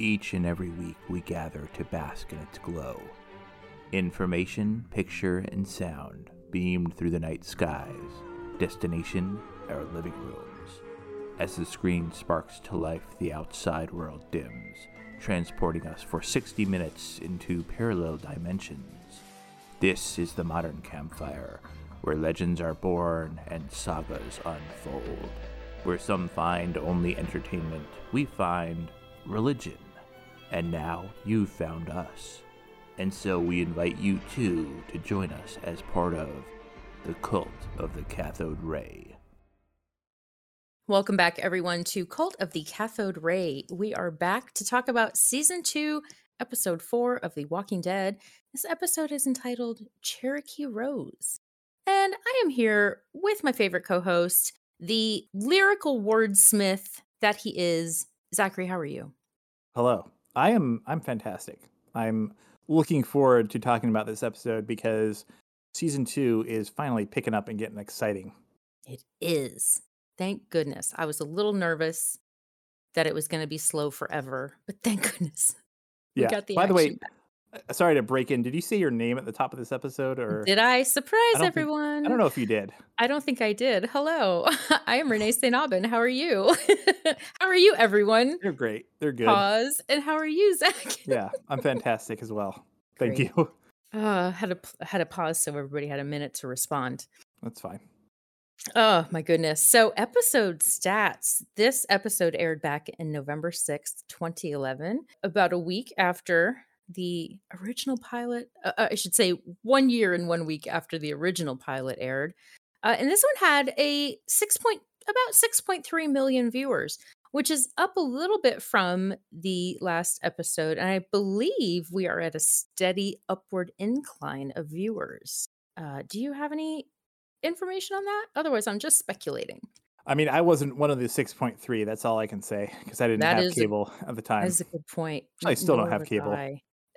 Each and every week we gather to bask in its glow. Information, picture, and sound beamed through the night skies. Destination, our living rooms. As the screen sparks to life, the outside world dims, transporting us for 60 minutes into parallel dimensions. This is the modern campfire, where legends are born and sagas unfold. Where some find only entertainment, we find religion. And now you've found us. And so we invite you too to join us as part of the Cult of the Cathode Ray. Welcome back, everyone, to Cult of the Cathode Ray. We are back to talk about Season 2, Episode 4 of The Walking Dead. This episode is entitled Cherokee Rose. And I am here with my favorite co-host, the lyrical wordsmith that he is, Zachary. How are you? Hello. I'm fantastic. I'm looking forward to talking about this episode because Season 2 is finally picking up and getting exciting. It is. Thank goodness. I was a little nervous that it was going to be slow forever, but thank goodness. Yeah. Got the By the way, back. Sorry to break in. Did you say your name at the top of this episode? Or did I surprise everyone? I don't know if you did. I don't think I did. Hello. I am Renee St. Aubin. How are you? How are you, everyone? They're great. They're good. Pause. And how are you, Zach? Yeah, I'm fantastic as well. Thank great. You. Had a pause so everybody had a minute to respond. That's fine. Oh, my goodness. So episode stats. This episode aired back in November 6th, 2011, about a week after the original pilot. I should say 1 year and 1 week after the original pilot aired. And this one had about 6.3 million viewers, which is up a little bit from the last episode. And I believe we are at a steady upward incline of viewers. Do you have any information on that? Otherwise, I'm just speculating. I mean, I wasn't one of the 6.3. That's all I can say, because I didn't have cable at the time. That is a good point. I still don't have cable.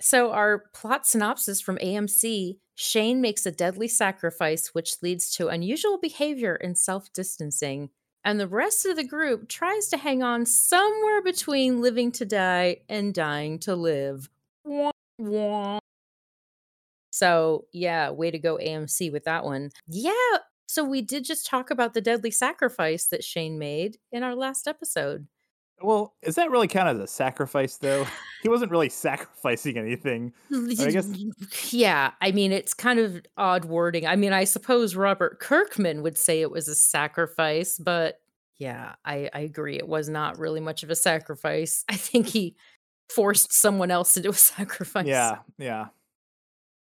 So our plot synopsis from AMC, Shane makes a deadly sacrifice, which leads to unusual behavior and self-distancing. And the rest of the group tries to hang on somewhere between living to die and dying to live. Wah, wah. So, yeah, way to go, AMC, with that one. Yeah, so we did just talk about the deadly sacrifice that Shane made in our last episode. Well, is that really count as a sacrifice, though? He wasn't really sacrificing anything. I guess. Yeah, I mean, it's kind of odd wording. I mean, I suppose Robert Kirkman would say it was a sacrifice, but yeah, I agree. It was not really much of a sacrifice. I think he forced someone else to do a sacrifice. Yeah, yeah.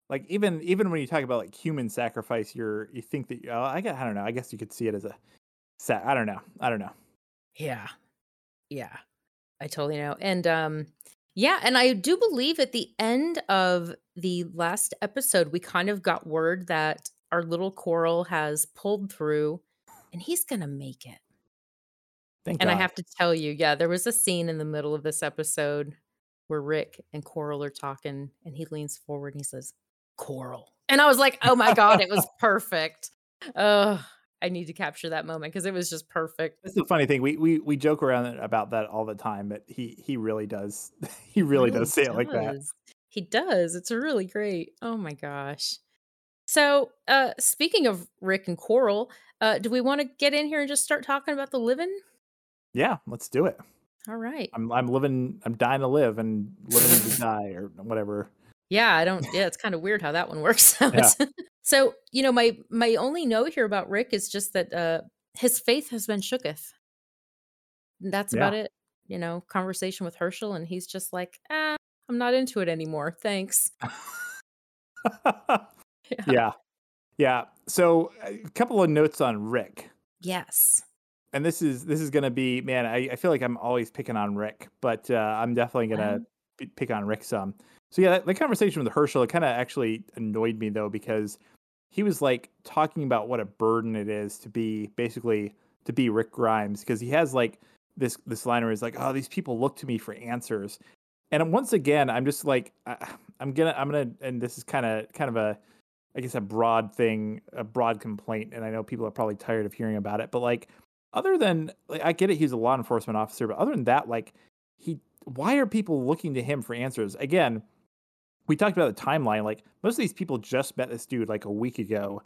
Like, even when you talk about, like, human sacrifice, you think that, I don't know. I guess you could see it as a, I don't know. Yeah. Yeah, I totally know. And and I do believe at the end of the last episode, we kind of got word that our little Coral has pulled through and he's going to make it. Thank God. I have to tell you, yeah, there was a scene in the middle of this episode where Rick and Coral are talking and he leans forward and he says, Coral. And I was like, oh, my God, it was perfect. Oh. I need to capture that moment because it was just perfect. That's the funny thing. We joke around about that all the time, but he really does. He really does say it like that. He does. It's really great. Oh my gosh. So speaking of Rick and Coral, do we want to get in here and just start talking about the living? Yeah, let's do it. All right. I'm dying to live and living to die or whatever. Yeah, it's kind of weird how that one works out. Yeah. So, you know, my only note here about Rick is just that his faith has been shooketh. That's about it. You know, conversation with Herschel, and he's just like, I'm not into it anymore. Thanks. Yeah. So a couple of notes on Rick. Yes. And this is going to be, man, I feel like I'm always picking on Rick, but I'm definitely going to pick on Rick some. So yeah, that conversation with Herschel, it kind of actually annoyed me though, because he was like talking about what a burden it is to be Rick Grimes, because he has like this line where he's like, oh, these people look to me for answers. And once again, I'm just like, I'm gonna, and this is kind of a, I guess, a broad complaint. And I know people are probably tired of hearing about it, but like, other than, like, I get it, he's a law enforcement officer, but other than that, like, why are people looking to him for answers? Again, we talked about the timeline. Like, most of these people just met this dude like a week ago.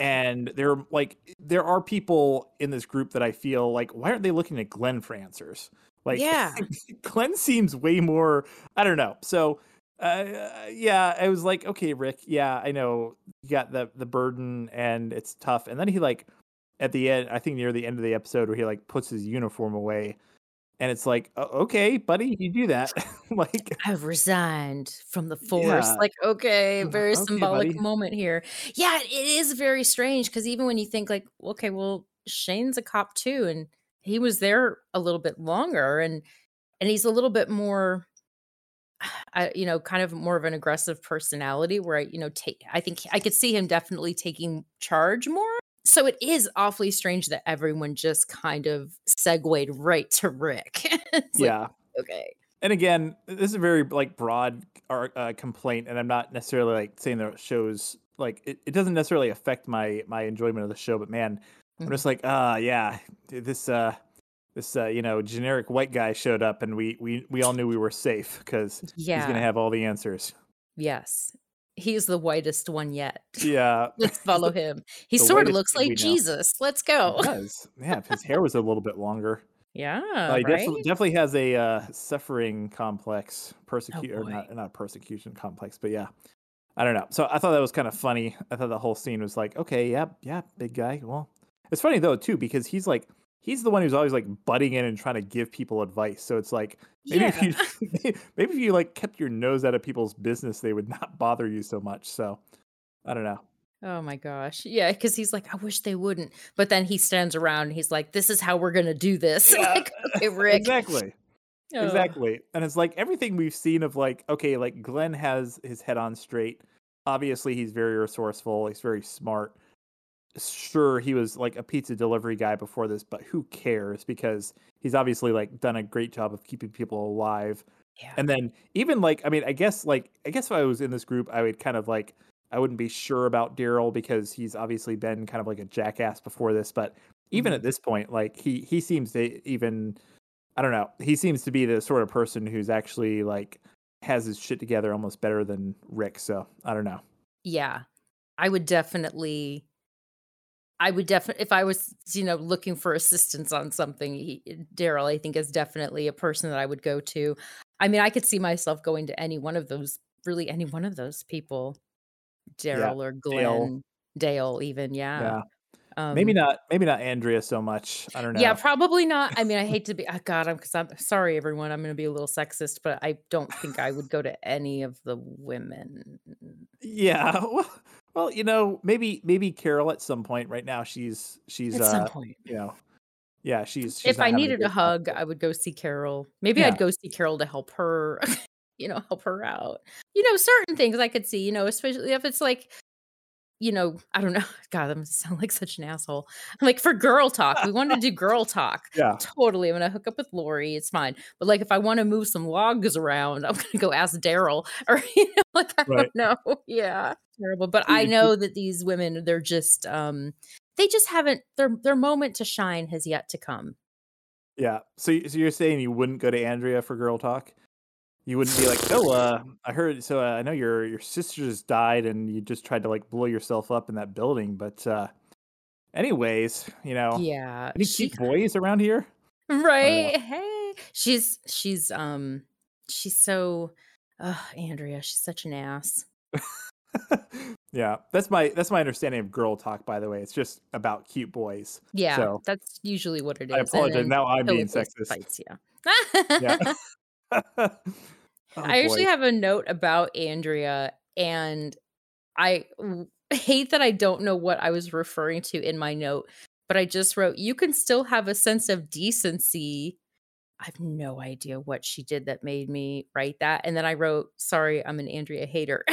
And they're like, there are people in this group that I feel like, why aren't they looking at Glenn for answers? Like, yeah. Glenn seems way more, I don't know. So, yeah, I was like, okay, Rick, yeah, I know you got the burden and it's tough. And then he, like, at the end, I think near the end of the episode, where he like puts his uniform away, and it's like, okay, buddy, you do that. Like, I've resigned from the force. Yeah. Like, okay, very symbolic buddy. Moment here. Yeah, it is very strange, because even when you think like, okay, well, Shane's a cop too, and he was there a little bit longer, and he's a little bit more, you know, kind of more of an aggressive personality, where I think I could see him definitely taking charge more. So it is awfully strange that everyone just kind of segued right to Rick. Yeah. Like, okay. And again, this is a very like broad complaint, and I'm not necessarily like saying the show's like, it doesn't necessarily affect my enjoyment of the show, but man, mm-hmm. I'm just like, yeah, this you know, generic white guy showed up, and we all knew we were safe because he's gonna have all the answers. Yes. He's the whitest one yet. Yeah. Let's follow him. He sort of looks like Jesus. Let's go. He does. Yeah, his hair was a little bit longer. Yeah. He definitely has a suffering complex, not persecution complex, but yeah. I don't know. So I thought that was kind of funny. I thought the whole scene was like, okay, yeah, big guy. Well, it's funny though too, because he's the one who's always like butting in and trying to give people advice. So it's like, maybe if you like kept your nose out of people's business, they would not bother you so much. So I don't know. Oh my gosh. Yeah. Cause he's like, I wish they wouldn't, but then he stands around and he's like, this is how we're going to do this. Yeah. Like, okay, Rick. Exactly. And it's like everything we've seen of like, okay, like Glenn has his head on straight. Obviously he's very resourceful. He's very smart. Sure, he was like a pizza delivery guy before this, but who cares, because he's obviously like done a great job of keeping people alive. Yeah. And then even like, I mean, I guess if I was in this group, I would kind of like, I wouldn't be sure about Daryl, because he's obviously been kind of like a jackass before this, but even at this point, like he seems to even, I don't know, he seems to be the sort of person who's actually like has his shit together almost better than Rick. So I don't know. Yeah, I would definitely, if I was, you know, looking for assistance on something, Daryl, I think, is definitely a person that I would go to. I mean, I could see myself going to any one of those people, Daryl or Glenn, Dale even. Yeah. Maybe not Andrea so much. I don't know. Yeah, probably not. I mean, I hate to be, I'm sorry, everyone, I'm going to be a little sexist, but I don't think I would go to any of the women. Yeah. Well, you know, maybe Carol at some point. Right now, she's at some point. You know, yeah, she's if I needed a hug, I would go see Carol. Maybe I'd go see Carol to help her, you know, help her out. You know, certain things I could see. You know, especially if it's like, you know, I don't know. God, I'm sound like such an asshole. I'm like, for girl talk, we want to do girl talk. Yeah, totally. I'm gonna hook up with Lori. It's fine. But like, if I want to move some logs around, I'm gonna go ask Daryl, or you know, like I don't know. Yeah. Terrible, but I know that these women, they're just they just haven't, their moment to shine has yet to come. Yeah. So you're saying you wouldn't go to Andrea for girl talk? You wouldn't be like, I heard, so I know your sister just died and you just tried to like blow yourself up in that building, but anyways, you know. Yeah. Any cute boys around here? Right. Hey. She's so Andrea, she's such an ass. Yeah, that's my understanding of girl talk, by the way. It's just about cute boys. Yeah, so that's usually what it is. I apologize. Now I'm being sexist. Fights, yeah. I actually have a note about Andrea, and I hate that I don't know what I was referring to in my note, but I just wrote, you can still have a sense of decency. I have no idea what she did that made me write that. And then I wrote, sorry, I'm an Andrea hater.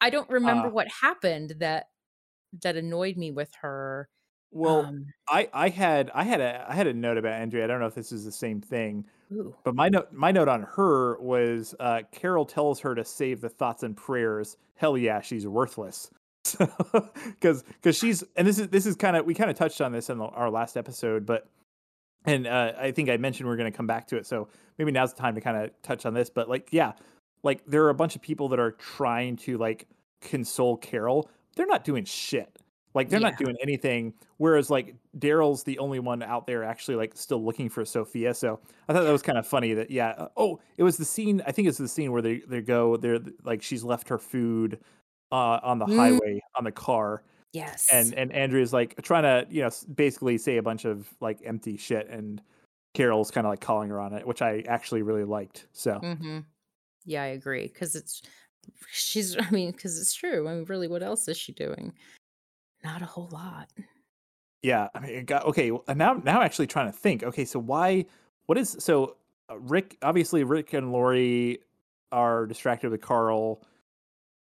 I don't remember what happened that annoyed me with her. Well, I had a note about Andrea. I don't know if this is the same thing, ooh. But my note on her was Carol tells her to save the thoughts and prayers. Hell yeah, she's worthless. Because she's, and this is kind of, we kind of touched on this in our last episode, but And I think I mentioned we're going to come back to it, so maybe now's the time to kind of touch on this. But like, yeah, like there are a bunch of people that are trying to like console Carol. They're not doing shit. Like they're not doing anything. Whereas like Daryl's the only one out there actually like still looking for Sophia. So I thought that was kind of funny that, yeah. Oh, it was the scene. I think it's the scene where they go there. Like she's left her food on the highway on the car. Yes. And Andrea's like trying to, you know, basically say a bunch of like empty shit. And Carol's kind of like calling her on it, which I actually really liked. So, yeah, I agree. Cause it's true. I mean, really, what else is she doing? Not a whole lot. Yeah, I mean, it got, okay. Now, actually, trying to think. Okay, so why? What is so? Rick, obviously, Rick and Lori are distracted with Carl.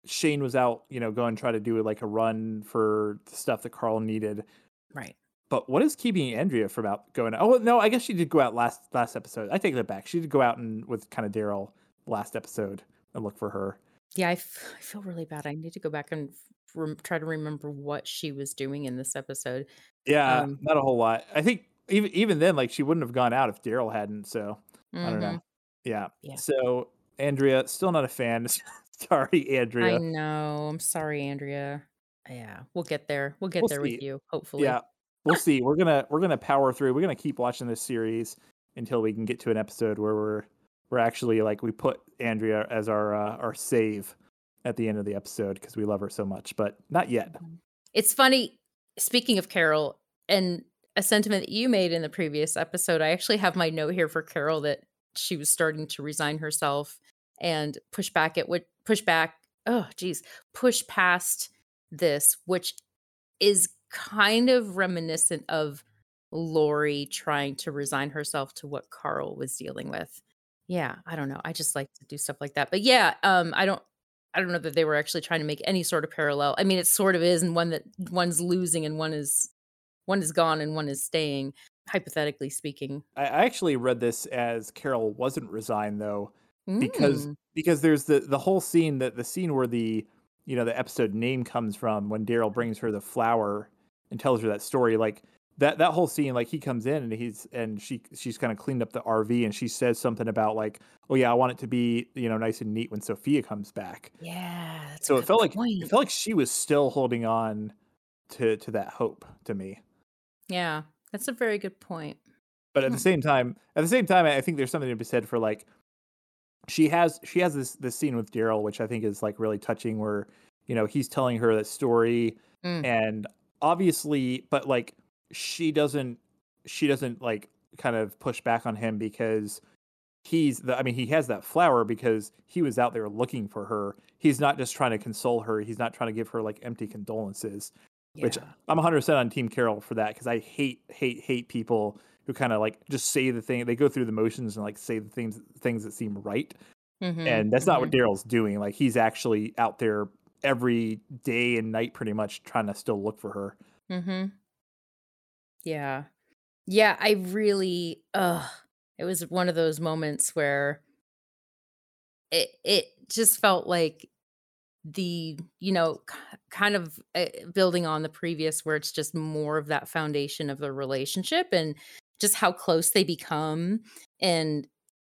Shane was out, you know, going to try to do like a run for the stuff that Carl needed. Right. But what is keeping Andrea from out going? Oh no, I guess she did go out last episode. I take that back. She did go out and with kind of Daryl last episode and look for her. Yeah, I feel really bad. I need to go back and try to remember what she was doing in this episode. Yeah, not a whole lot. I think even then, like she wouldn't have gone out if Daryl hadn't. So I don't know. Yeah. So Andrea, still not a fan. Sorry, Andrea. I know. I'm sorry, Andrea. Yeah, we'll get there. We'll get there with you, hopefully. Yeah, we'll see. We're gonna power through. We're gonna keep watching this series until we can get to an episode where we're actually like we put Andrea as our save at the end of the episode because we love her so much, but not yet. It's funny, speaking of Carol and a sentiment that you made in the previous episode, I actually have my note here for Carol that she was starting to resign herself and push past this, which is kind of reminiscent of Lori trying to resign herself to what Carl was dealing with. Yeah, I don't know. I just like to do stuff like that. But yeah, I don't know that they were actually trying to make any sort of parallel. I mean, it sort of is, and one's losing and one is gone and one is staying, hypothetically speaking. I actually read this as Carol wasn't resigned though, because there's the whole scene where the, you know, the episode name comes from when Daryl brings her the flower and tells her that story, like that whole scene, like he comes in and she's kind of cleaned up the RV and she says something about like, oh yeah, I want it to be, you know, nice and neat when Sophia comes back. Yeah. So it felt like she was still holding on to that hope to me. Yeah. That's a very good point. But at the same time, I think there's something to be said for like, she has this scene with Daryl, which I think is like really touching where, you know, he's telling her that story and obviously, but like, she doesn't like kind of push back on him because he has that flower because he was out there looking for her. He's not just trying to console her. He's not trying to give her like empty condolences, which I'm 100% on Team Carol for that. Cause I hate people who kind of like just say the thing. They go through the motions and like say the things that seem right. And that's not what Daryl's doing. Like he's actually out there every day and night, pretty much trying to still look for her. Yeah, I really, it was one of those moments where it just felt like the, you know, kind of building on the previous where it's just more of that foundation of the relationship and just how close they become. And,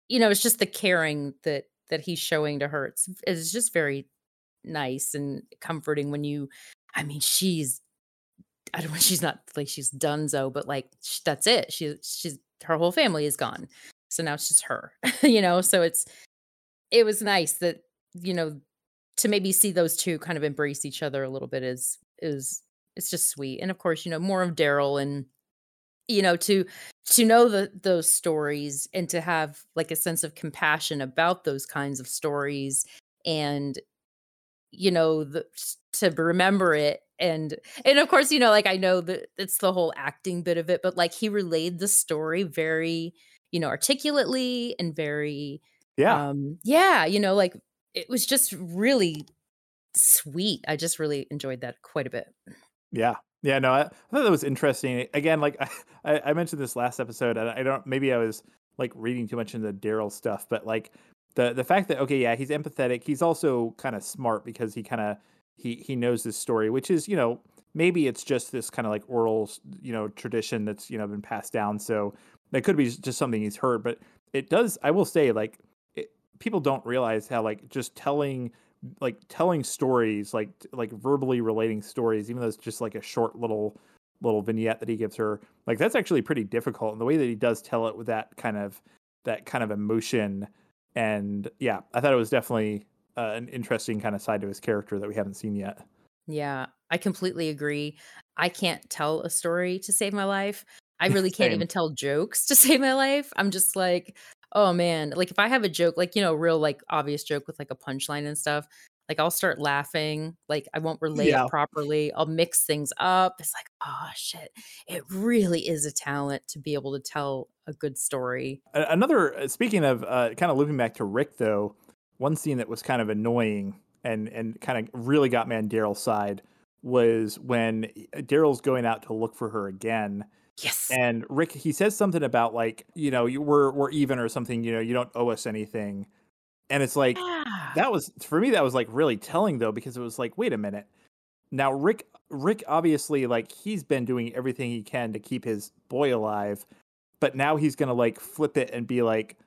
you know, it's just the caring that he's showing to her. It's just very nice and comforting when she's not like she's donezo, but like that's it. She's her whole family is gone, so now it's just her. You know, so it was nice that, you know, to maybe see those two kind of embrace each other a little bit is it's just sweet. And of course, you know, more of Daryl and, you know, to know those stories and to have like a sense of compassion about those kinds of stories and, you know, to remember it. And of course, you know, like I know that it's the whole acting bit of it, but like he relayed the story very, you know, articulately and very, you know, like it was just really sweet. I just really enjoyed that quite a bit. Yeah. Yeah. No, I thought that was interesting. Again, like I mentioned this last episode and maybe I was like reading too much into Daryl stuff, but like the fact that, okay, yeah, he's empathetic. He's also kind of smart because he kind of, He knows this story, which is, you know, maybe it's just this kind of like oral, you know, tradition that's, you know, been passed down. So That could be just something he's heard, but it does. I will say, like, people don't realize how, like, just telling stories, like verbally relating stories, even though it's just like a short little vignette that he gives her, like, that's actually pretty difficult. And the way that he does tell it with that kind of emotion, and yeah, I thought it was definitely an interesting kind of side to his character that we haven't seen yet. Yeah, I completely agree. I can't tell a story to save my life. I really can't even tell jokes to save my life. I'm just like, oh man, like if I have a joke, like, you know, real like obvious joke with like a punchline and stuff, like I'll start laughing. Like I won't relate properly. I'll mix things up. It's like, oh shit. It really is a talent to be able to tell a good story. Another, speaking of kind of looping back to Rick though, one scene that was kind of annoying and kind of really got me on Daryl's side was when Daryl's going out to look for her again. Yes. And Rick, he says something about like, you know, we're even or something, you know, you don't owe us anything. And it's like, that was, for me, that was like really telling though, because it was like, wait a minute. Now, Rick obviously, like, he's been doing everything he can to keep his boy alive, but now he's going to like flip it and be like,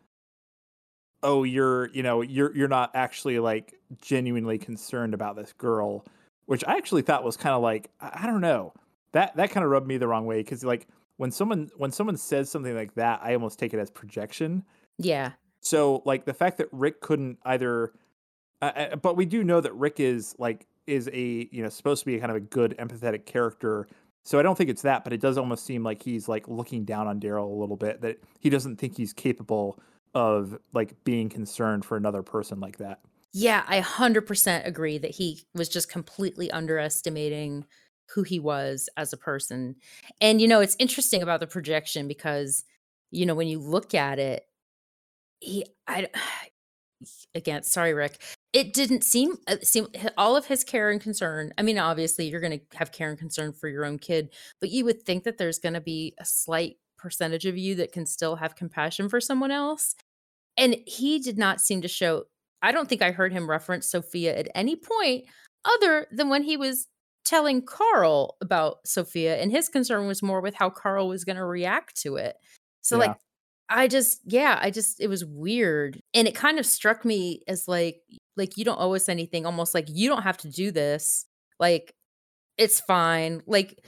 oh, you're not actually like genuinely concerned about this girl, which I actually thought was kind of like, I don't know. That kind of rubbed me the wrong way, because like when someone says something like that, I almost take it as projection. Yeah. So like the fact that Rick couldn't either, but we do know that Rick is a you know, supposed to be a kind of a good empathetic character. So I don't think it's that, but it does almost seem like he's like looking down on Daryl a little bit, that he doesn't think he's capable of like being concerned for another person like that. Yeah, I 100% agree that he was just completely underestimating who he was as a person. And, you know, it's interesting about the projection because, you know, when you look at it, again, sorry, Rick, it didn't seem all of his care and concern. I mean, obviously you're going to have care and concern for your own kid, but you would think that there's going to be a slight percentage of you that can still have compassion for someone else. And he did not seem to show, I don't think I heard him reference Sophia at any point other than when he was telling Carl about Sophia, and his concern was more with how Carl was going to react to it. So like, I just, it was weird. And it kind of struck me as like, you don't owe us anything. Almost like you don't have to do this. Like, it's fine. Like,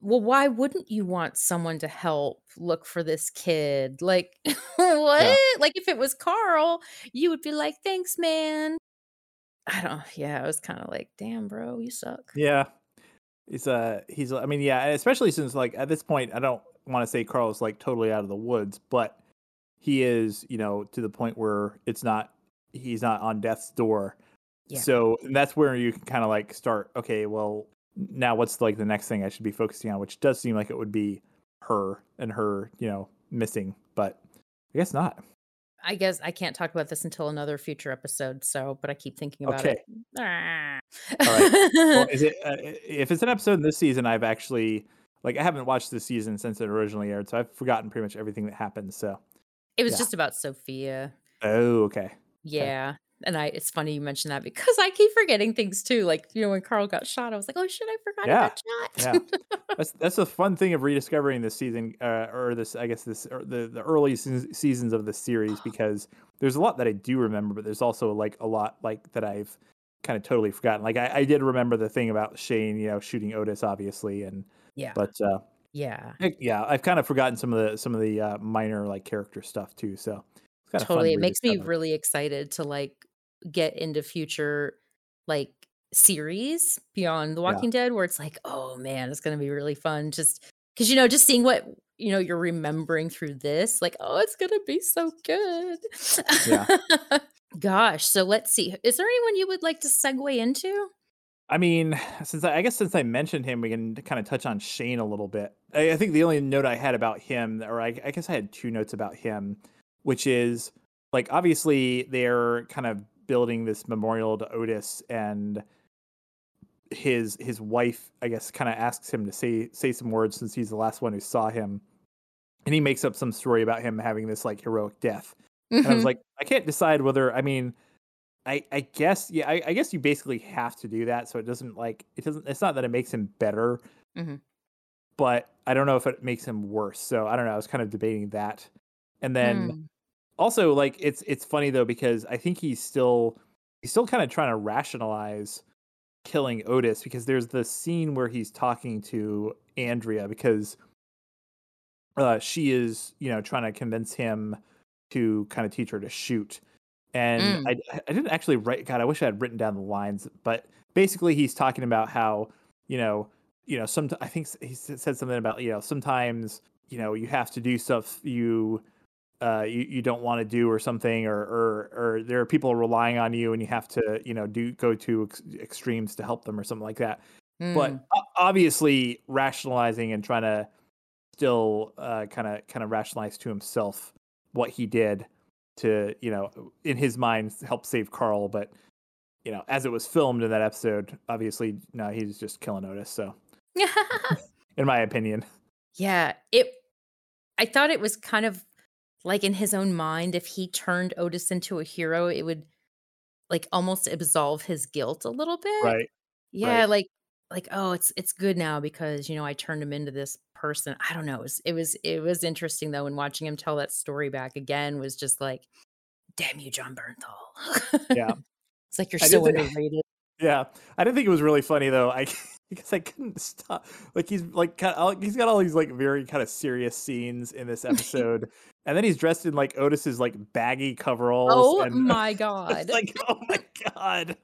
well, why wouldn't you want someone to help look for this kid? Like, what? Yeah. Like if it was Carl, you would be like, thanks, man. I don't. Yeah, I was kind of like, "Damn, bro, you suck." Yeah, he's. I mean, yeah, especially since like at this point, I don't want to say Carl's like totally out of the woods, but he is, you know, to the point where it's not. He's not on death's door, yeah. So that's where you can kind of like start. Okay, well, now what's like the next thing I should be focusing on? Which does seem like it would be her and her, you know, missing, but I guess not. I guess I can't talk about this until another future episode. So, but I keep thinking about it. Ah. All right. Well, if it's an episode this season, I've actually, like, I haven't watched this season since it originally aired. So I've forgotten pretty much everything that happened. So it was just about Sophia. Oh, okay. Yeah. Okay. And it's funny you mentioned that because I keep forgetting things too. Like, you know, when Carl got shot, I was like, oh shit, I forgot I got shot. Yeah. That's the fun thing of rediscovering this season, the early seasons of the series, because there's a lot that I do remember, but there's also like a lot like that I've kind of totally forgotten. Like I did remember the thing about Shane, you know, shooting Otis, obviously. And I've kind of forgotten some of the minor like character stuff too. So it's kind of totally, it makes me really excited to like, get into future like series beyond The Walking Dead, where it's like, oh man, it's going to be really fun. Just because, you know, just seeing what, you know, you're remembering through this, like, oh, it's going to be so good. Yeah. Gosh. So let's see. Is there anyone you would like to segue into? I mean, since I mentioned him, we can kind of touch on Shane a little bit. I think the only note I had about him, or I guess I had two notes about him, which is like, obviously they're kind of building this memorial to Otis, and his wife, I guess, kind of asks him to say some words since he's the last one who saw him. And he makes up some story about him having this like heroic death. Mm-hmm. And I was like, I can't decide whether, I mean, I guess you basically have to do that. So it doesn't it's not that it makes him better, mm-hmm. but I don't know if it makes him worse. So I don't know. I was kind of debating that. And then also, like, it's funny though, because I think he's still kind of trying to rationalize killing Otis, because there's the scene where he's talking to Andrea, because she is, you know, trying to convince him to kind of teach her to shoot. And I didn't actually write, God, I wish I had written down the lines, but basically he's talking about how, you know, I think he said something about, you know, sometimes, you know, you have to do stuff you don't want to do or something, or there are people relying on you and you have to, you know, go to extremes to help them or something like that. But obviously rationalizing and trying to still kind of rationalize to himself what he did to, you know, in his mind, help save Carl. But, you know, as it was filmed in that episode, obviously, no, he's just killing Otis. So in my opinion. Yeah. I thought it was kind of like in his own mind, if he turned Otis into a hero, it would like almost absolve his guilt a little bit. Right. Yeah. Right. Like, oh, it's good now because, you know, I turned him into this person. I don't know. It was interesting though, and watching him tell that story back again was just like, damn you, John Bernthal. Yeah. It's like, you're so underrated. Yeah. I didn't think it was really funny though. Because I couldn't stop. Like, he's got all these like very kind of serious scenes in this episode. And then he's dressed in like Otis's like baggy coveralls. Oh my God. Like, oh my God.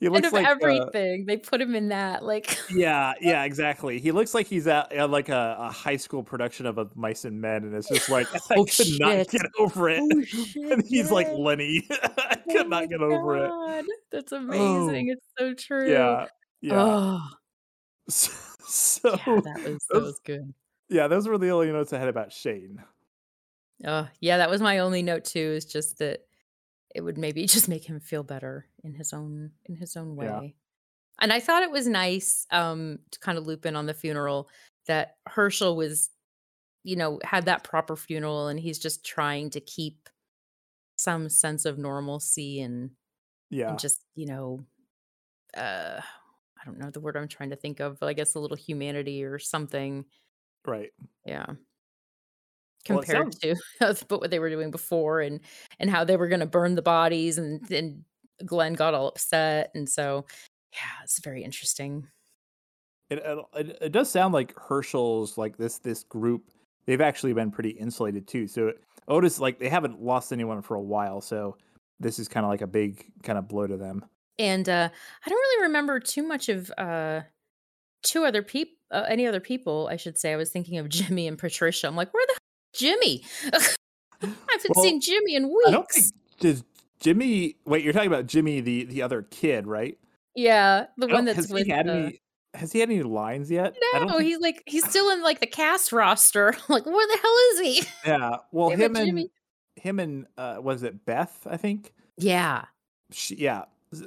He looks like everything. They put him in that. Like, yeah, exactly. He looks like he's at like a high school production of A Mice and Men. And it's just like, I could not get over it. Oh, shit, and he's like Lenny. I could not get over it. That's amazing. It's so true. Yeah. Oh. So yeah, that was good. Yeah, those were the only notes I had about Shane. Yeah, that was my only note too, is just that it would maybe just make him feel better in his own way. Yeah. And I thought it was nice to kind of loop in on the funeral, that Herschel was, you know, had that proper funeral, and he's just trying to keep some sense of normalcy and just, you know, I don't know the word I'm trying to think of, but I guess a little humanity or something. Right. Yeah. Compared to what they were doing before, and how they were going to burn the bodies, and Glenn got all upset. And so, yeah, it's very interesting. It does sound like Herschel's, like this group, they've actually been pretty insulated too. So Otis, like, they haven't lost anyone for a while. So this is kind of like a big kind of blow to them. And I don't really remember too much of any other people, I should say. I was thinking of Jimmy and Patricia. I'm like, where the hell is Jimmy? I haven't seen Jimmy in weeks. I don't think, does Jimmy... Wait, you're talking about Jimmy, the other kid, right? Yeah, the one that's with... Has he had any lines yet? No, he's still in like the cast roster. I'm like, where the hell is he? Yeah, well, him and was it Beth, I think? Yeah.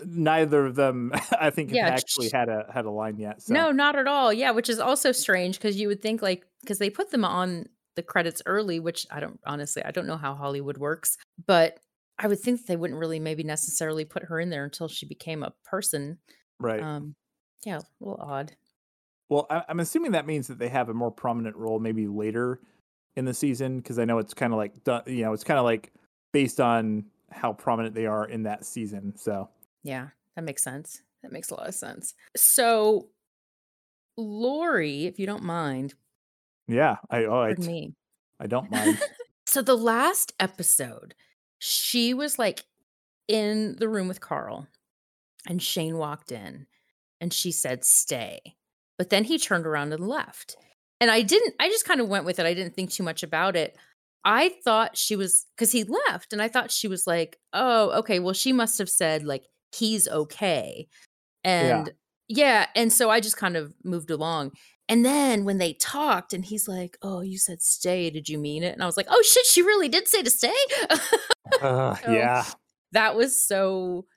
Neither of them, I think, actually had a line yet. So. No, not at all. Yeah, which is also strange, because you would think, like, because they put them on the credits early, which I don't know how Hollywood works, but I would think they wouldn't really maybe necessarily put her in there until she became a person. Right. Yeah, a little odd. Well, I'm assuming that means that they have a more prominent role maybe later in the season, because I know it's kind of like, you know, it's kind of like based on how prominent they are in that season. So. Yeah, that makes sense. That makes a lot of sense. So, Lori, if you don't mind. Yeah, I don't mind. So the last episode, she was like in the room with Carl, and Shane walked in, and she said, "Stay." But then he turned around and left. And I just kind of went with it. I didn't think too much about it. I thought she was, because he left, and I thought she was like, oh, okay, well, she must have said, like, he's okay. And yeah, and so I just kind of moved along. And then when they talked, and he's like, oh, you said stay, did you mean it? And I was like, oh, shit, she really did say to stay? So yeah. That was so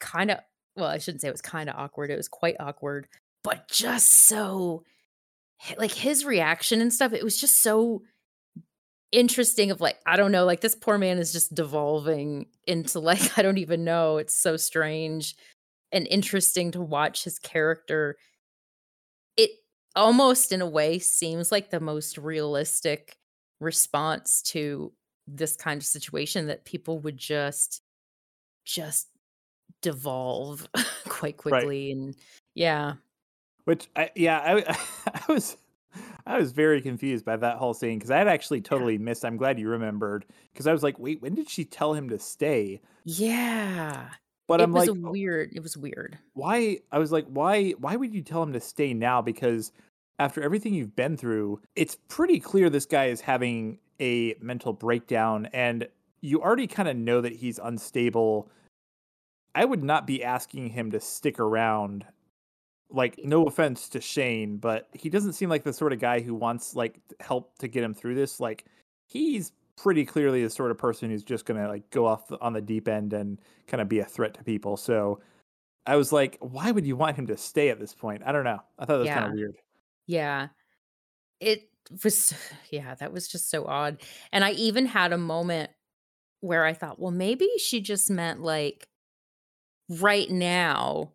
kind of, well, I shouldn't say it was kind of awkward. It was quite awkward, but just so, like, his reaction and stuff, it was just so interesting of like, I don't know, like this poor man is just devolving into like, I don't even know. It's so strange and interesting to watch his character. It almost in a way seems like the most realistic response to this kind of situation, that people would just devolve quite quickly. Right. And yeah. Which I was very confused by that whole scene, because I had actually totally missed. I'm glad you remembered, because I was like, wait, when did she tell him to stay? Yeah. But it was like, weird. It was weird. Why? I was like, why would you tell him to stay now? Because after everything you've been through, it's pretty clear this guy is having a mental breakdown, and you already kind of know that he's unstable. I would not be asking him to stick around. Like, no offense to Shane, but he doesn't seem like the sort of guy who wants like help to get him through this. Like, he's pretty clearly the sort of person who's just going to like go off on the deep end and kind of be a threat to people. So I was like, why would you want him to stay at this point? I don't know. I thought that was kind of weird. Yeah. It was, that was just so odd. And I even had a moment where I thought, well, maybe she just meant like right now,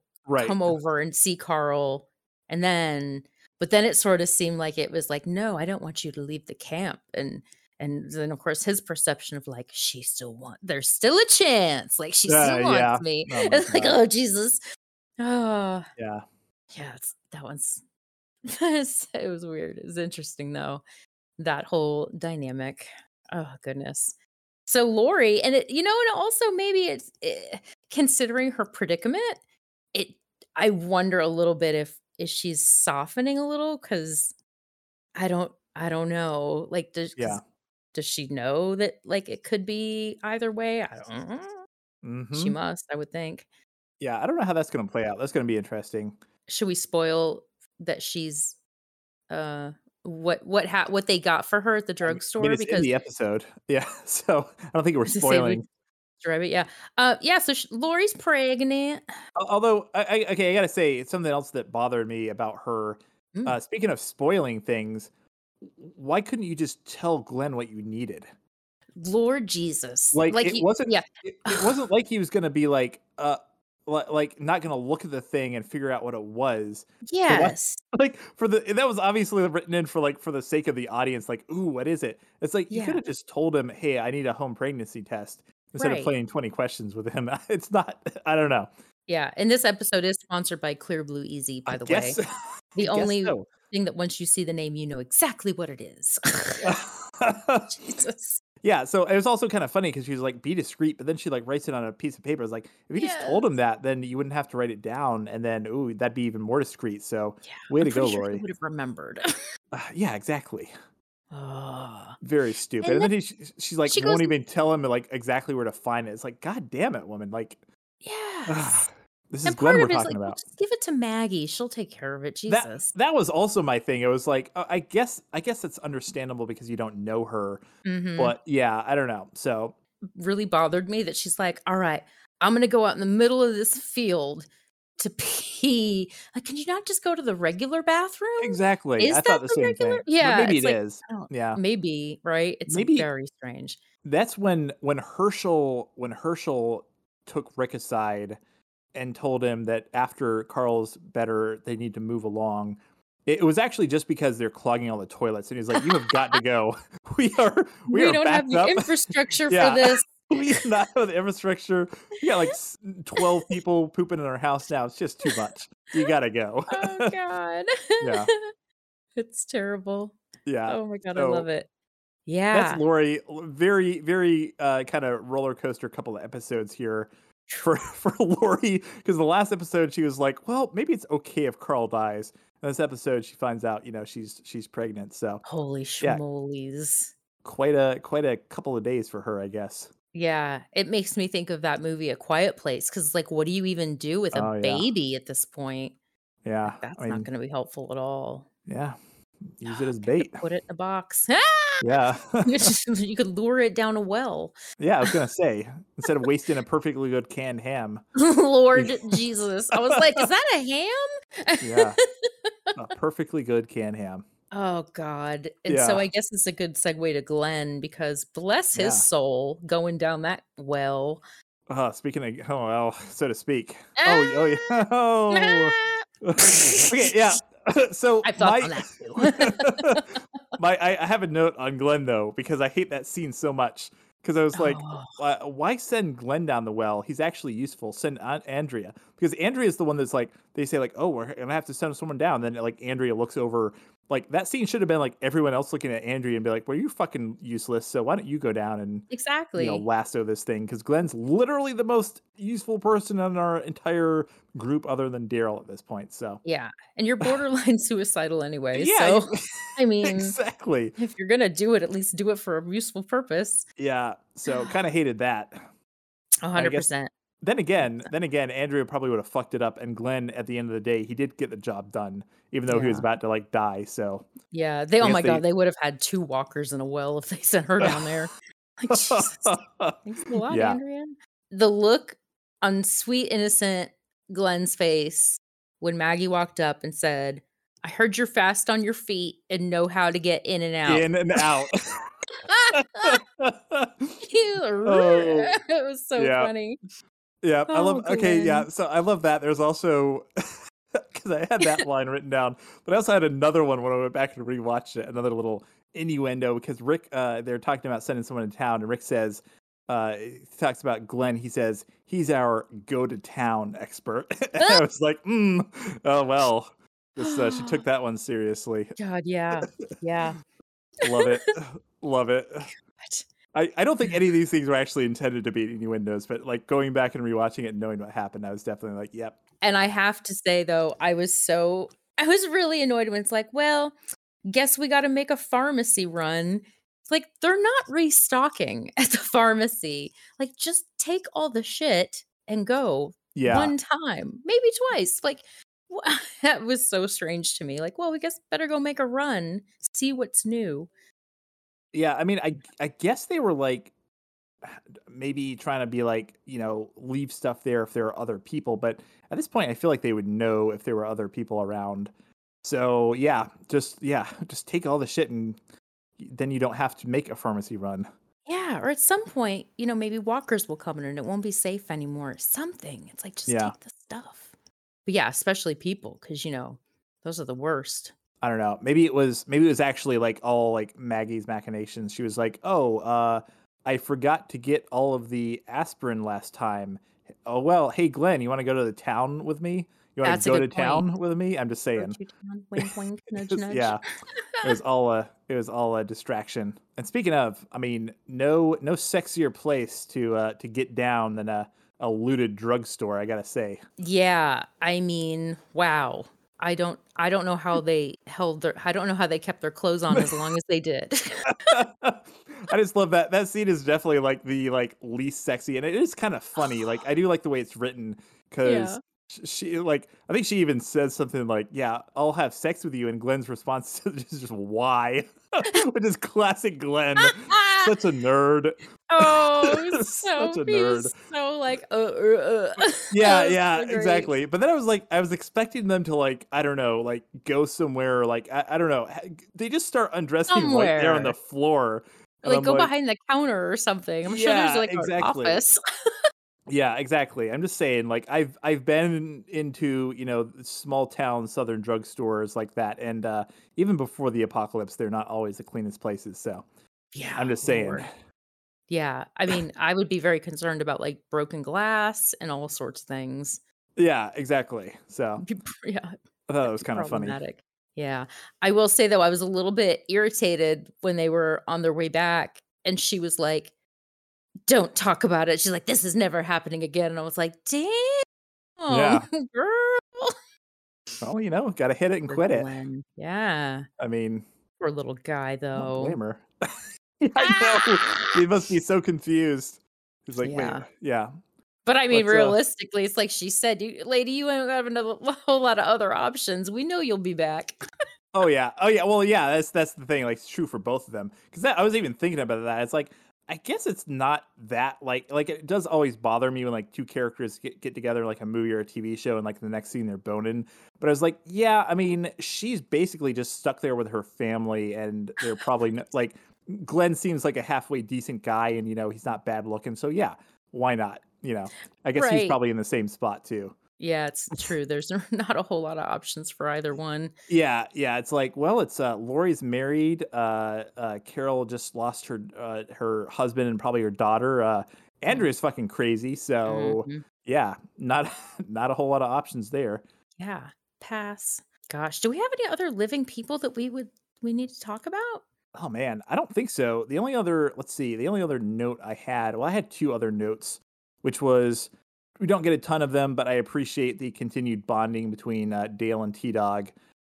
come over and see Carl. And then, but then it sort of seemed like it was like, no, I don't want you to leave the camp. And then, of course, his perception of like, there's still a chance. Like, she still wants me. Oh, it's like, oh, Jesus. Oh. Yeah. Yeah, that one's, it was weird. It was interesting, though, that whole dynamic. Oh, goodness. So Lori, and it, and also maybe it's, considering her predicament, I wonder a little bit if she's softening a little, because I don't know. Like, does she know that like it could be either way? I don't know. Mm-hmm. She must, I would think. Yeah, I don't know how that's going to play out. That's going to be interesting. Should we spoil that she's what they got for her at the drugstore? I mean, because in the episode, so I don't think we're spoiling. So Lori's pregnant. Although, I gotta say, it's something else that bothered me about her. Speaking of spoiling things, why couldn't you just tell Glenn what you needed? Lord Jesus, it wasn't like he was gonna be like, not gonna look at the thing and figure out what it was. Yes, so that was obviously written in for the sake of the audience. Like, ooh, what is it? It's like you could have just told him, hey, I need a home pregnancy test. Instead of playing 20 questions with him, it's not, I don't know. Yeah. And this episode is sponsored by Clear Blue Easy, by the way. So. The only thing that once you see the name, you know exactly what it is. Jesus. Yeah. So it was also kind of funny because she was like, be discreet, but then she like writes it on a piece of paper. It's like, if you just told him that, then you wouldn't have to write it down. And then, ooh, that'd be even more discreet. So way to go, Lori. I would have remembered. Yeah, exactly. Very stupid. And then she's like, she won't even tell him like exactly where to find it. It's like, God damn it, woman. Like, this is Glenn we're talking about. Well, just give it to Maggie. She'll take care of it. Jesus. That was also my thing. It was like, I guess it's understandable because you don't know her, but I don't know. So really bothered me that she's like, all right, I'm going to go out in the middle of this field to pee. Like, can you not just go to the regular bathroom? Exactly. Is I that thought the same regular thing? Yeah. But maybe it like, is. Yeah. Maybe, right? It's maybe, very strange. That's when Herschel took Rick aside and told him that after Carl's better, they need to move along. It was actually just because they're clogging all the toilets. And he's like, you have got to go. We don't have the infrastructure for this. We do not have the infrastructure. We got like 12 people pooping in our house now. It's just too much. You gotta go. Oh God. Yeah. It's terrible. Yeah. Oh my God, so, I love it. Yeah. That's Lori. Very, very kind of roller coaster couple of episodes here for Lori, because the last episode she was like, well, maybe it's okay if Carl dies. And this episode she finds out, she's pregnant. So holy schmolies. Quite a couple of days for her, I guess. Yeah, it makes me think of that movie, A Quiet Place, because like, what do you even do with a baby at this point? Yeah, like, that's not going to be helpful at all. Yeah, use it as bait. Put it in a box. Ah! Yeah, you could lure it down a well. Yeah, I was going to say, instead of wasting a perfectly good canned ham. Lord Jesus, I was like, is that a ham? Yeah, a perfectly good canned ham. Oh, God. And so I guess it's a good segue to Glenn, because bless his soul going down that well. Speaking of, so to speak. Okay, yeah. So I thought on that too. I have a note on Glenn though, because I hate that scene so much. Because I was like, why send Glenn down the well? He's actually useful. Send Andrea. Because Andrea is the one that's like, they say like, oh, we're going to have to send someone down. Then like Andrea looks over. Like that scene should have been like everyone else looking at Andrea and be like, well, you're fucking useless. So why don't you go down and lasso this thing? Because Glenn's literally the most useful person on our entire group other than Daryl at this point. So yeah. And you're borderline suicidal anyway. Yeah, so I mean, exactly. If you're going to do it, at least do it for a useful purpose. Yeah. So kind of hated that. 100%. Then again, Andrea probably would have fucked it up. And Glenn, at the end of the day, he did get the job done, even though he was about to like die. So yeah, they would have had two walkers in a well if they sent her down there. Like, Jesus. Thanks a lot, Andrea. The look on sweet, innocent Glenn's face when Maggie walked up and said, "I heard you're fast on your feet and know how to get in and out." In and out. It was so funny. Yeah, I love. Okay, yeah. So I love that. There's also because I had that line written down, but I also had another one when I went back and rewatched it. Another little innuendo because Rick, they're talking about sending someone to town, and Rick says, he talks about Glenn. He says he's our go to town expert. And I was like, oh well, this she took that one seriously. God, yeah. Love it. God. I don't think any of these things were actually intended to be innuendos, but like going back and rewatching it and knowing what happened, I was definitely like, yep. And I have to say though, I was really annoyed when it's like, well, guess we got to make a pharmacy run. It's like, they're not restocking at the pharmacy. Like just take all the shit and go one time, maybe twice. Like that was so strange to me. Like, well, we guess better go make a run, see what's new. Yeah, I mean, I guess they were like maybe trying to be like, you know, leave stuff there if there are other people. But at this point, I feel like they would know if there were other people around. So just take all the shit and then you don't have to make a pharmacy run. Yeah, or at some point, you know, maybe walkers will come in and it won't be safe anymore. Something. It's like, just take the stuff. But yeah, especially people, because, you know, those are the worst. I don't know. Maybe it was actually like all like Maggie's machinations. She was like, "Oh, I forgot to get all of the aspirin last time. Oh well, hey Glenn, you want to go to the town with me? You want to go to town with me?" I'm just saying. Wink, wink, nudge, nudge. Yeah, it was all a distraction. And speaking of, I mean, no sexier place to get down than a looted drugstore. I gotta say. Yeah, I mean, wow. I don't know how they kept their clothes on as long as they did. I just love that. That scene is definitely like the least sexy, and it is kind of funny. Like I do like the way it's written because she like, I think she even says something like, "Yeah, I'll have sex with you," and Glenn's response is just "Why?" which is classic Glenn. Such a nerd. Oh, so such a nerd. So like, yeah, so exactly. But then I was like, I was expecting them to like, I don't know, like go somewhere. Like, I don't know. They just start undressing right there on the floor. Like go behind the counter or something. I'm sure there's like an office. Yeah, exactly. I'm just saying, like, I've been into, you know, small town southern drugstores like that, and even before the apocalypse, they're not always the cleanest places. So, yeah, I'm just saying. Lord. Yeah, I mean, I would be very concerned about like broken glass and all sorts of things. Yeah, exactly. So, yeah, I thought that was kind of funny. Yeah, I will say though, I was a little bit irritated when they were on their way back, and she was like, "Don't talk about it." She's like, "This is never happening again." And I was like, damn, girl. Well, you know, got to hit it and quit it. Yeah. I mean. Poor little guy, though. Blame her. I know. He must be so confused. He's like, wait. Yeah. But I mean, realistically, it's like she said, lady, you ain't got a whole lot of other options. We know you'll be back. Oh, yeah. Well, yeah, that's the thing. Like, it's true for both of them. Because I was even thinking about that. It's like, I guess it's not that like it does always bother me when like two characters get together like a movie or a TV show and like the next scene they're boning. But I was like, yeah, I mean, she's basically just stuck there with her family, and they're probably like, Glenn seems like a halfway decent guy, and you know, he's not bad looking, so yeah, why not? You know, I guess he's probably in the same spot too. Yeah, it's true. There's not a whole lot of options for either one. Yeah. It's like, well, it's Lori's married. Carol just lost her husband and probably her daughter. Andrea's fucking crazy. So yeah, not a whole lot of options there. Yeah, pass. Gosh, do we have any other living people that we need to talk about? Oh man, I don't think so. The only other note I had. Well, I had two other notes, which was. We don't get a ton of them, but I appreciate the continued bonding between Dale and T-Dog.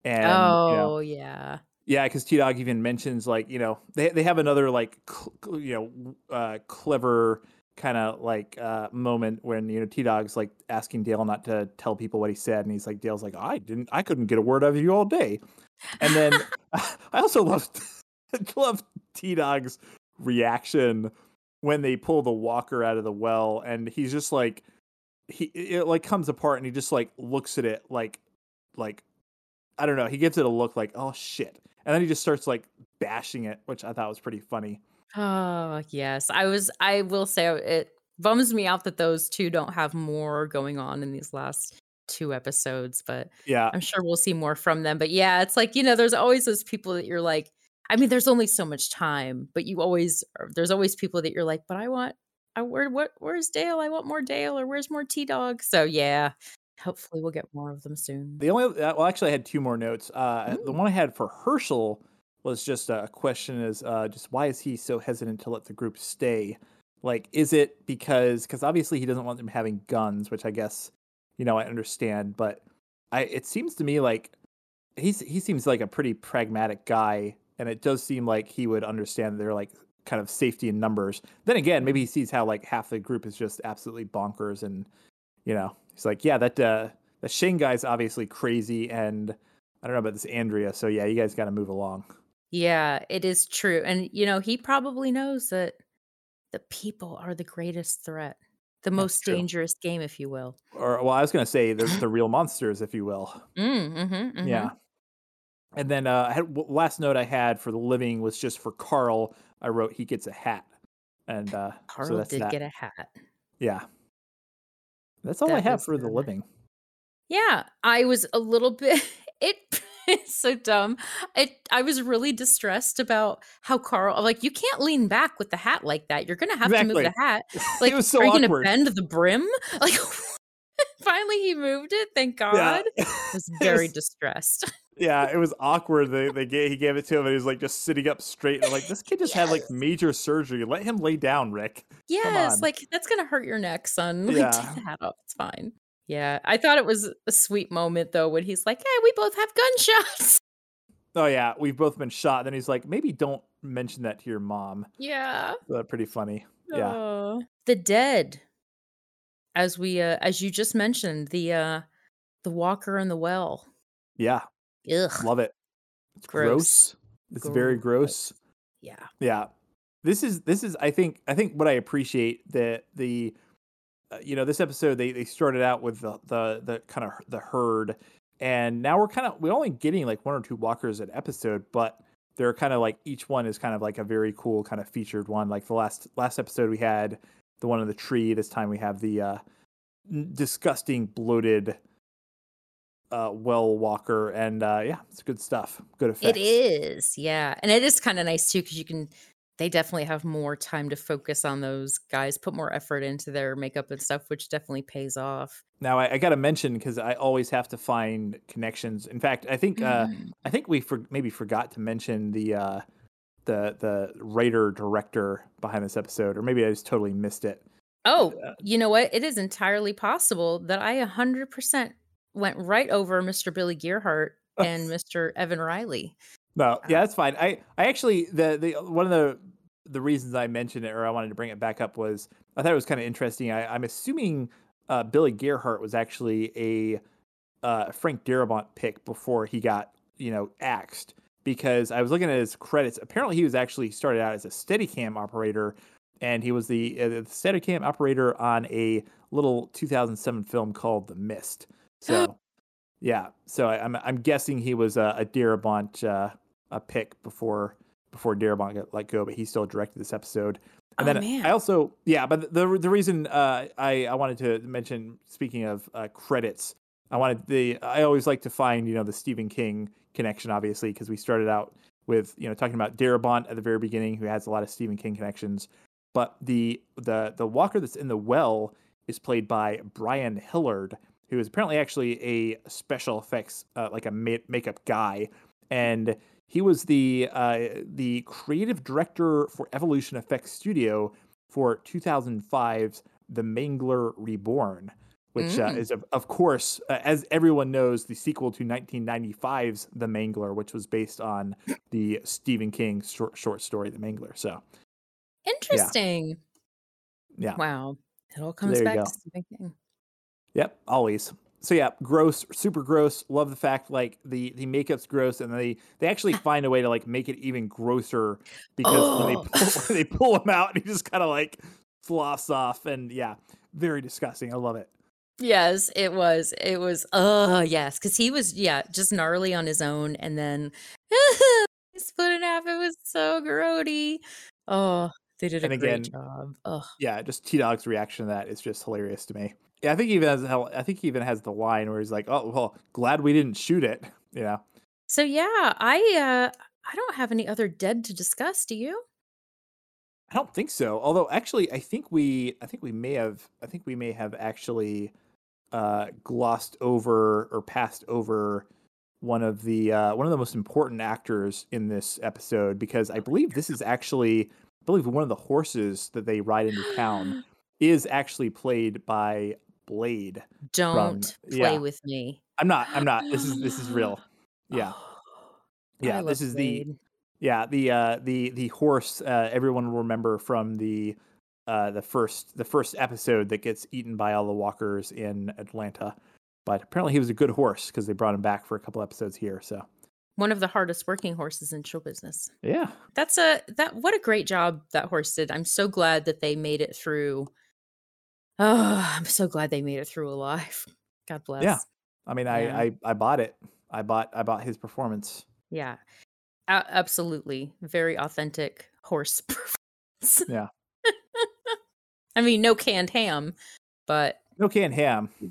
And, yeah, because T-Dog even mentions, like, you know, they have another, like, clever kind of, like, moment when, you know, T-Dog's, like, asking Dale not to tell people what he said. And he's like, Dale's like, I couldn't get a word out of you all day. And then I also loved T-Dog's reaction when they pull the walker out of the well. And he's just like, it comes apart and he just like looks at it like I don't know, he gives it a look like, oh shit, and then he just starts like bashing it, which I thought was pretty funny. Oh yes, I will say it bums me out that those two don't have more going on in these last two episodes, but yeah, I'm sure we'll see more from them. But yeah, it's like, you know, there's always those people that you're like, I mean, there's only so much time, but there's always people that you're like, but where's Dale? I want more Dale, or where's more T-Dog? So yeah, hopefully we'll get more of them soon. I had two more notes. The one I had for Herschel was just a question is just why is he so hesitant to let the group stay? Like, is it because obviously he doesn't want them having guns, which I guess, you know, I understand, but it seems to me like he seems like a pretty pragmatic guy. And it does seem like he would understand their like kind of safety in numbers. Then again, maybe he sees how like half the group is just absolutely bonkers, and you know, he's like, yeah, the Shane guy's obviously crazy, and I don't know about this Andrea. So yeah, you guys got to move along. Yeah, it is true, and you know, he probably knows that the people are the greatest threat, the most dangerous game, if you will. Or well, I was going to say the real monsters, if you will. Yeah. And then last note I had for the living was just for Carl. I wrote, he gets a hat. And Carl so that's did that. Get a hat. Yeah. That's all I have for the living. Yeah. I was a little bit... It's so dumb. I was really distressed about how Carl... Like, you can't lean back with the hat like that. You're going to have to move the hat. Like, it was so are you going to bend the brim? Like, finally he moved it. Thank God. Yeah. I was very distressed. Yeah, it was awkward. He gave it to him, and he was like just sitting up straight. And like, this kid just had like major surgery. Let him lay down, Rick. Yes, like that's gonna hurt your neck, son. Like, take the hat off. It's fine. Yeah, I thought it was a sweet moment though when he's like, "Hey, we both have gunshots." Oh yeah, we've both been shot. Then he's like, "Maybe don't mention that to your mom." Yeah, so pretty funny. Yeah, the dead, as we as you just mentioned, the walker in the well. Yeah. Ugh. Love it. It's gross. It's very gross. Yeah. Yeah. This is I think what I appreciate that the you know, this episode they started out with the kind of the herd, and now we're only getting like one or two walkers an episode, but they're kind of like each one is kind of like a very cool kind of featured one. Like the last episode we had the one in the tree, this time we have the disgusting bloated well walker, and yeah, it's good stuff. Good effects. It is, yeah, and it is kind of nice too because they definitely have more time to focus on those guys, put more effort into their makeup and stuff, which definitely pays off. Now I got to mention because I always have to find connections. In fact, I think I think we maybe forgot to mention the writer director behind this episode, or maybe I just totally missed it. Oh, you know what? It is entirely possible that I 100%. Went right over Mr. Billy Gearheart and Mr. Evan Riley. No, yeah, that's fine. I actually the one of the reasons I mentioned it, or I wanted to bring it back up, was I thought it was kind of interesting. I'm assuming Billy Gearheart was actually a Frank Darabont pick before he got, you know, axed, because I was looking at his credits. Apparently, he was actually started out as a Steadicam operator, and he was the Steadicam operator on a little 2007 film called The Mist. So, yeah. So I'm guessing he was a Darabont a pick before Darabont got let go, but he still directed this episode. And then I also, but the reason I wanted to mention, speaking of credits, I always like to find, the Stephen King connection, obviously, because we started out with, talking about Darabont at the very beginning, who has a lot of Stephen King connections. But the walker that's in the well is played by Brian Hillard, who is apparently actually a special effects, like a makeup guy. And he was the creative director for Evolution Effects Studio for 2005's The Mangler Reborn, which is, of course, as everyone knows, the sequel to 1995's The Mangler, which was based on the Stephen King short story, The Mangler. So interesting. Yeah. Wow. It all comes back to Stephen King. Yep, always. So yeah, gross, super gross. Love the fact the makeup's gross, and they actually find a way to make it even grosser because when they pull him out, he just kind of flops off, and very disgusting. I love it. Yes, it was. It was. Oh yes, because he was just gnarly on his own, and then split in half. It was so grody. Oh, they did a great job. Oh. Yeah, just T-Dog's reaction to that is just hilarious to me. Yeah, I think he even has the line where he's like, "Oh, well, glad we didn't shoot it." So yeah, I don't have any other dead to discuss. Do you? I don't think so. Although actually, I think we may have actually glossed over or passed over one of the most important actors in this episode, because I believe this is actually one of the horses that they ride into town is actually played by Blade. Play with me. I'm not. This is real. Yeah. Yeah. This is Blade. The horse everyone will remember from the first episode that gets eaten by all the walkers in Atlanta. But apparently he was a good horse because they brought him back for a couple episodes here. So one of the hardest working horses in show business. Yeah. What a great job that horse did. I'm so glad that they made it through. Oh, I'm so glad they made it through alive. God bless. Yeah. I mean, I bought it. I bought his performance. Yeah. Absolutely. Very authentic horse performance. Yeah. I mean, no canned ham. You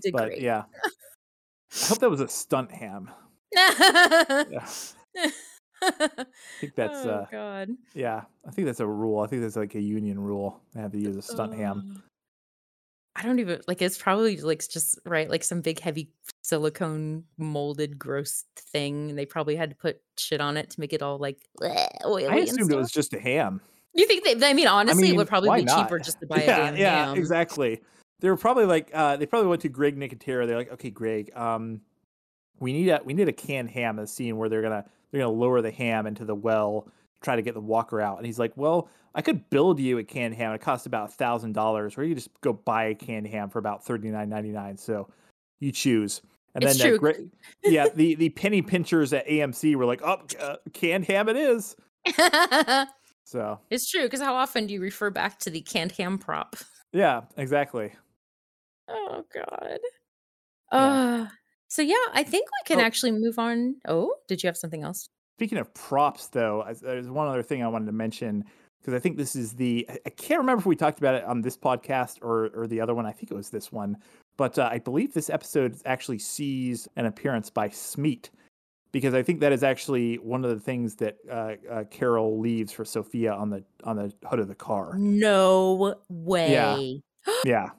did great. Yeah. I hope that was a stunt ham. Yeah. I think that's God. Yeah. I think that's a rule. I think that's a union rule. I have to use a stunt ham. I don't even it's probably just right, some big heavy silicone molded gross thing, and they probably had to put shit on it to make it all oily. I assumed and stuff. It was just a ham. You think it would probably be cheaper just to buy a damn ham. Yeah, exactly. They were probably they probably went to Greg Nicotero. They're like, "Okay, Greg, we need a canned ham," a scene where they're gonna lower the ham into the well, try to get the walker out. And he's like, "Well, I could build you a canned ham. It costs about $1,000, or you just go buy a canned ham for about $39.99. So you choose." And it's then true. The penny pinchers at AMC were like, "Oh, canned ham it is." So it's true, because how often do you refer back to the canned ham prop? Yeah, exactly. Oh God. Yeah. So yeah, I think we can actually move on. Oh, did you have something else? Speaking of props, though, there's one other thing I wanted to mention, because I think this is I can't remember if we talked about it on this podcast or the other one. I think it was this one. But I believe this episode actually sees an appearance by Smeat, because I think that is actually one of the things that Carol leaves for Sophia on the hood of the car. No way. Yeah. Yeah.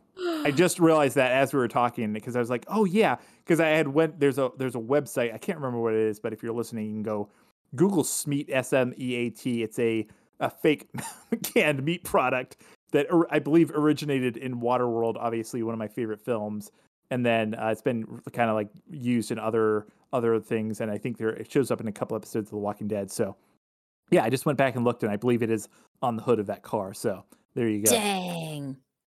I just realized that as we were talking, because I was like, "Oh yeah," because I had there's a website, I can't remember what it is, but if you're listening, you can go Google Smeat, SMEAT. It's a fake canned meat product that I believe originated in Waterworld, obviously one of my favorite films, and then it's been kind of used in other things, and I think it shows up in a couple episodes of The Walking Dead. So yeah, I just went back and looked, and I believe it is on the hood of that car. So there you go. Dang.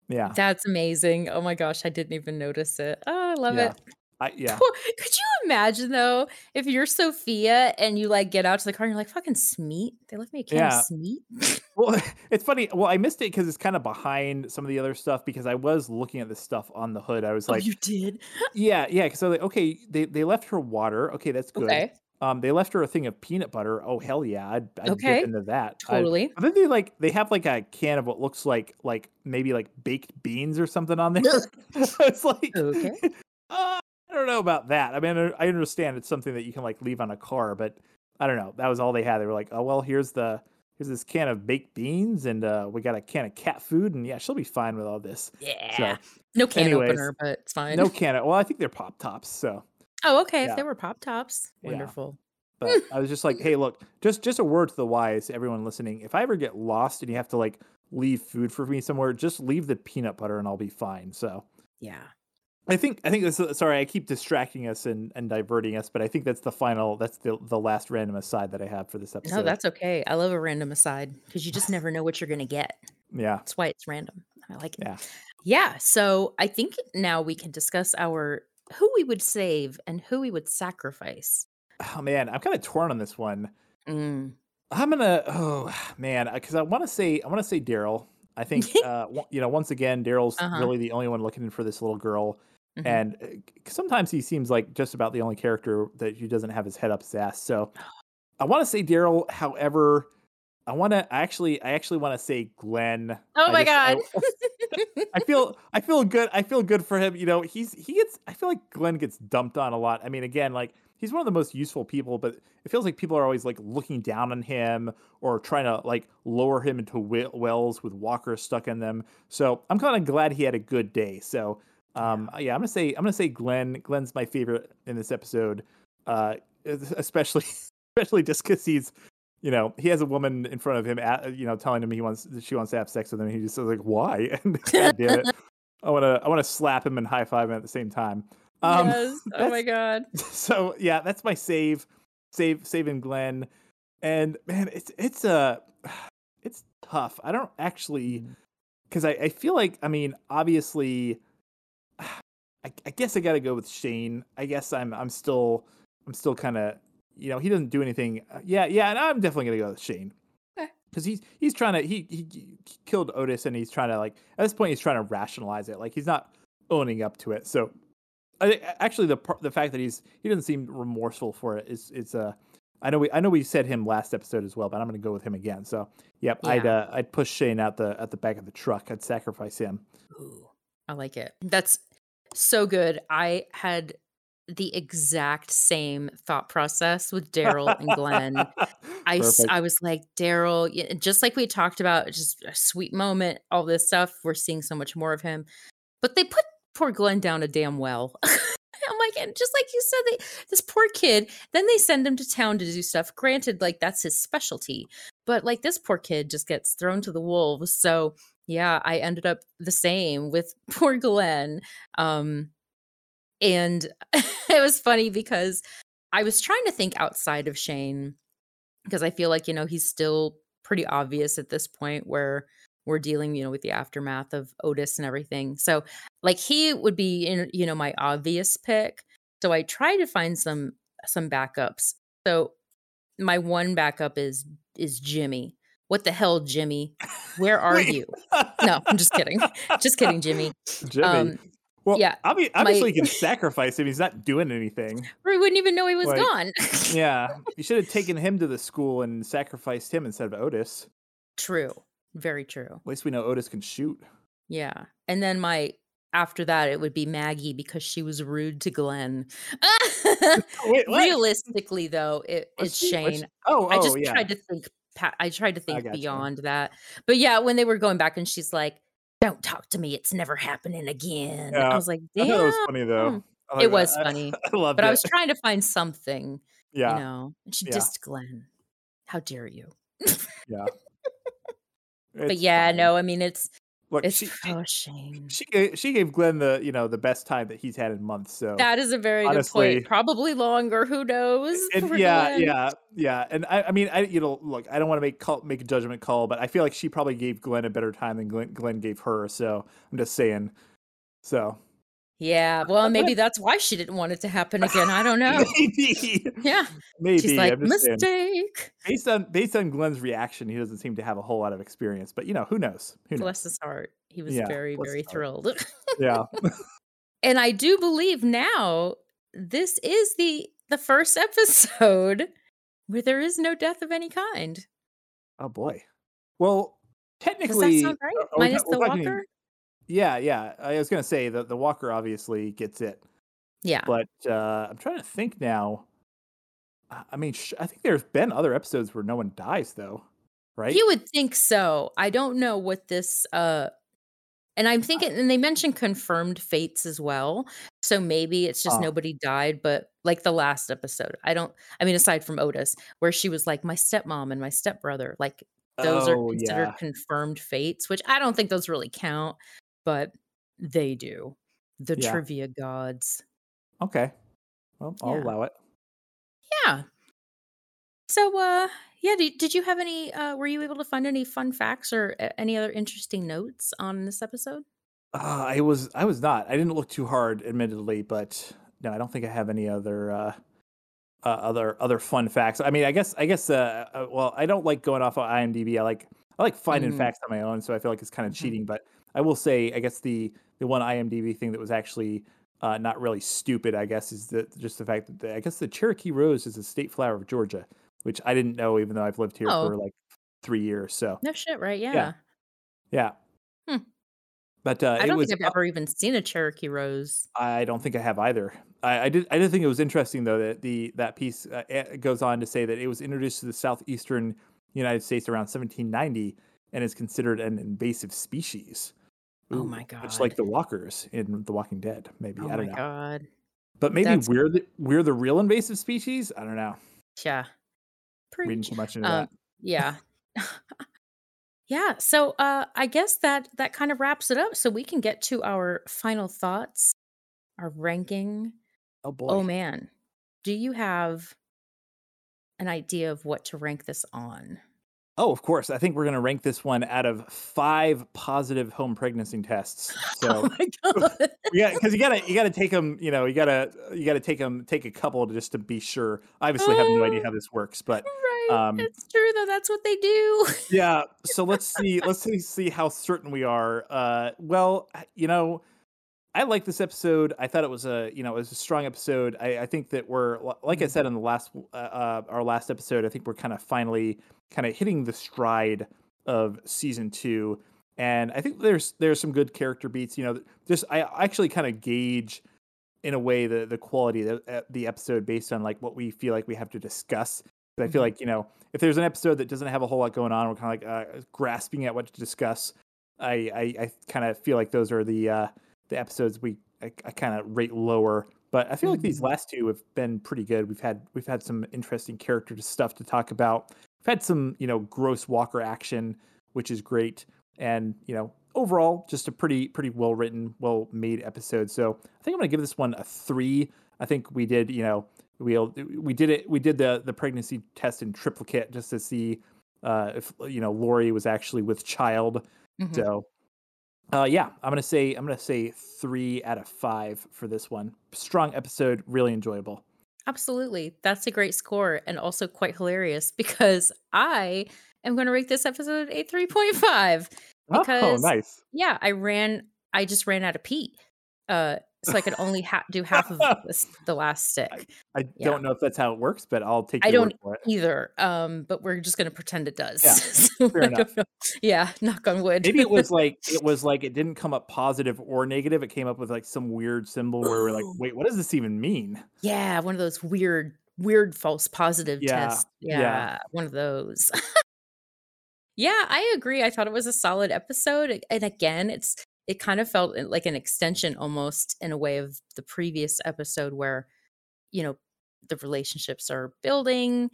Yeah. That's amazing. Oh my gosh, I didn't even notice it. Oh, I love it. Could you imagine though, if you're Sophia and you get out to the car and you're like, "Fucking Smeat. They left me a can of Smeat." Well, it's funny. Well, I missed it because it's kind of behind some of the other stuff, because I was looking at this stuff on the hood. I was like, "Oh, you did?" Yeah. Because I was like, okay, they left her water. Okay, that's good. Okay. They left her a thing of peanut butter. Oh hell yeah, I'd okay. dip into that. Totally. I think they have like a can of what looks like maybe like baked beans or something on there. It's like okay. I don't know about that. I mean, I understand it's something that you can like leave on a car, but I don't know. That was all they had. They were like, oh well, here's this can of baked beans, and we got a can of cat food, and yeah, she'll be fine with all this. Yeah. So, no can opener, but it's fine. No can. Well, I think they're pop tops, so. Oh, okay. Yeah. If they were pop tops, wonderful. Yeah. But I was just like, hey, look, just a word to the wise, everyone listening. If I ever get lost and you have to like leave food for me somewhere, just leave the peanut butter, and I'll be fine. So. Yeah. I think this, sorry, I keep distracting us and diverting us, but I think that's the final, that's the last random aside that I have for this episode. No, that's okay. I love a random aside because you just never know what you're going to get. Yeah. That's why it's random. I like it. Yeah. So I think now we can discuss our, who we would save and who we would sacrifice. Oh man, I'm kind of torn on this one. I'm going to, because I want to say Daryl. I think, once again, Daryl's really the only one looking for this little girl. Mm-hmm. And sometimes he seems like just about the only character that he doesn't have his head up his ass. So I want to say Daryl. However, I actually want to say Glenn. Oh my God. I feel good. I feel good for him. You know, I feel like Glenn gets dumped on a lot. I mean, again, like he's one of the most useful people, but it feels like people are always like looking down on him or trying to like lower him into wells with Walker stuck in them. So I'm kind of glad he had a good day. So, I'm going to say Glenn. Glenn's my favorite in this episode. Especially just cause he's, you know, he has a woman in front of him, telling him she wants to have sex with him. And he just says like, why? And God damn it. I want to slap him and high five him at the same time. Yes. Oh my God. So yeah, that's my saving Glenn. And man, it's tough. I don't actually, cause I feel like, I mean, obviously I guess I got to go with Shane. I guess I'm still kind of, you know, he doesn't do anything. Yeah, and I'm definitely going to go with Shane. Because he's trying to, he killed Otis, and he's trying to, like, at this point, he's trying to rationalize it. Like, he's not owning up to it. So, actually, the fact that he doesn't seem remorseful for it is I know we said him last episode as well, but I'm going to go with him again. So, yep, yeah. I'd push Shane out at the back of the truck. I'd sacrifice him. Ooh, I like it. That's so good. I had the exact same thought process with Daryl and Glenn. I was like, Daryl, just like we talked about, just a sweet moment, all this stuff. We're seeing so much more of him. But they put poor Glenn down a damn well. I'm like, and just like you said, this poor kid, then they send him to town to do stuff. Granted, like that's his specialty. But like this poor kid just gets thrown to the wolves. So yeah, I ended up the same with poor Glenn. And it was funny because I was trying to think outside of Shane because I feel like, you know, he's still pretty obvious at this point where we're dealing, you know, with the aftermath of Otis and everything. So like he would be, you know, my obvious pick. So I tried to find some backups. So my one backup is Jimmy. What the hell, Jimmy? Where are you? No, I'm just kidding. Just kidding, Jimmy. Well, yeah, obviously you can sacrifice him. He's not doing anything. Or he wouldn't even know he was gone. Yeah. You should have taken him to the school and sacrificed him instead of Otis. True. Very true. At least we know Otis can shoot. Yeah. And then after that, it would be Maggie because she was rude to Glenn. Wait, realistically, though, it's Shane. I tried to think beyond that. But yeah, when they were going back and she's like, don't talk to me. It's never happening again. Yeah. I was like, damn. That was funny, though. It was funny. I loved it. But I was trying to find something. Yeah. You know, and she dissed Glenn. How dare you? Yeah. But yeah, funny. No, I mean, it's. Look, it's shame. She gave Glenn the best time that he's had in months. So that is a very good point. Probably longer. Who knows? And yeah. And I mean, you know, look, I don't want to make a judgment call, but I feel like she probably gave Glenn a better time than Glenn gave her. So I'm just saying. So. Yeah. Well, maybe that's why she didn't want it to happen again. I don't know. Maybe. Yeah. Maybe. She's like, mistake. Saying. Based on Glenn's reaction, he doesn't seem to have a whole lot of experience. But, you know, who knows? Bless his heart. He was very, very thrilled. Yeah. And I do believe now this is the the first episode where there is no death of any kind. Oh, boy. Well, technically... Does that sound right? Minus the Walker? Yeah. I was going to say the Walker obviously gets it. Yeah. But I'm trying to think now. I mean, I think there's been other episodes where no one dies, though, right? You would think so. I don't know what this... And I'm thinking, and they mentioned confirmed fates as well. So maybe it's just nobody died, but like the last episode, aside from Otis, where she was like my stepmom and my stepbrother, like those are considered confirmed fates, which I don't think those really count, but they do. The trivia gods. Okay. Well, I'll allow it. Yeah. So, did you have any, were you able to find any fun facts or any other interesting notes on this episode? I was not. I didn't look too hard, admittedly, but no, I don't think I have any other fun facts. I mean, I guess, I don't like going off of IMDb. I like finding facts on my own, so I feel like it's kind of cheating, but I will say, I guess the one IMDb thing that was actually not really stupid, I guess, is the fact that the Cherokee Rose is the state flower of Georgia, which I didn't know, even though I've lived here for like 3 years. So no shit, right? Yeah. But I don't think I've ever even seen a Cherokee Rose. I don't think I have either. I did think it was interesting though that that piece goes on to say that it was introduced to the southeastern United States around 1790 and is considered an invasive species. Ooh, oh my god! Much like the walkers in The Walking Dead, maybe. Oh, I don't know. Oh my god! But maybe we're the real invasive species. I don't know. Yeah. Reading too much into that. Yeah. Yeah. So I guess that kind of wraps it up. So we can get to our final thoughts, our ranking. Oh, boy. Oh, man. Do you have an idea of what to rank this on? Oh, of course. I think we're going to rank this one out of 5 positive home pregnancy tests. So, oh my God. Because you gotta take them. You know, you gotta take them. Take a couple just to be sure. Obviously, I have no idea how this works, but right, it's true though. That's what they do. Yeah. So let's see. Let's see how certain we are. Well, you know, I like this episode. I thought it was a strong episode. I think that we're, like I said in the last our last episode, I think we're kind of finally kind of hitting the stride of season 2. And I think there's some good character beats, you know, just, I actually kind of gauge in a way the quality of the episode based on like what we feel like we have to discuss. But I feel like, you know, if there's an episode that doesn't have a whole lot going on, we're kind of like grasping at what to discuss. I kind of feel like those are the episodes I kind of rate lower, but I feel like these last two have been pretty good. We've had some interesting character stuff to talk about. We've had some, you know, gross Walker action, which is great, and you know, overall just a pretty well written, well made episode. So I think I'm gonna give this one a 3. I think we did, you know, we did the pregnancy test in triplicate just to see if, you know, Lori was actually with child. So. I'm gonna say 3 out of 5 for this one. Strong episode, really enjoyable. Absolutely, that's a great score, and also quite hilarious because I am going to rate this episode a 3.5 because yeah, I just ran out of pee, so I could only do half of the last stick. I don't know if that's how it works, but I'll take. I don't either. But we're just going to pretend it does. Yeah, fair enough. Yeah, knock on wood. Maybe it was like it didn't come up positive or negative. It came up with like some weird symbol where we're like, wait, what does this even mean? Yeah, one of those weird false positive tests. Yeah, one of those. Yeah, I agree. I thought it was a solid episode, and again, it kind of felt like an extension almost in a way of the previous episode where, you know, the relationships are building.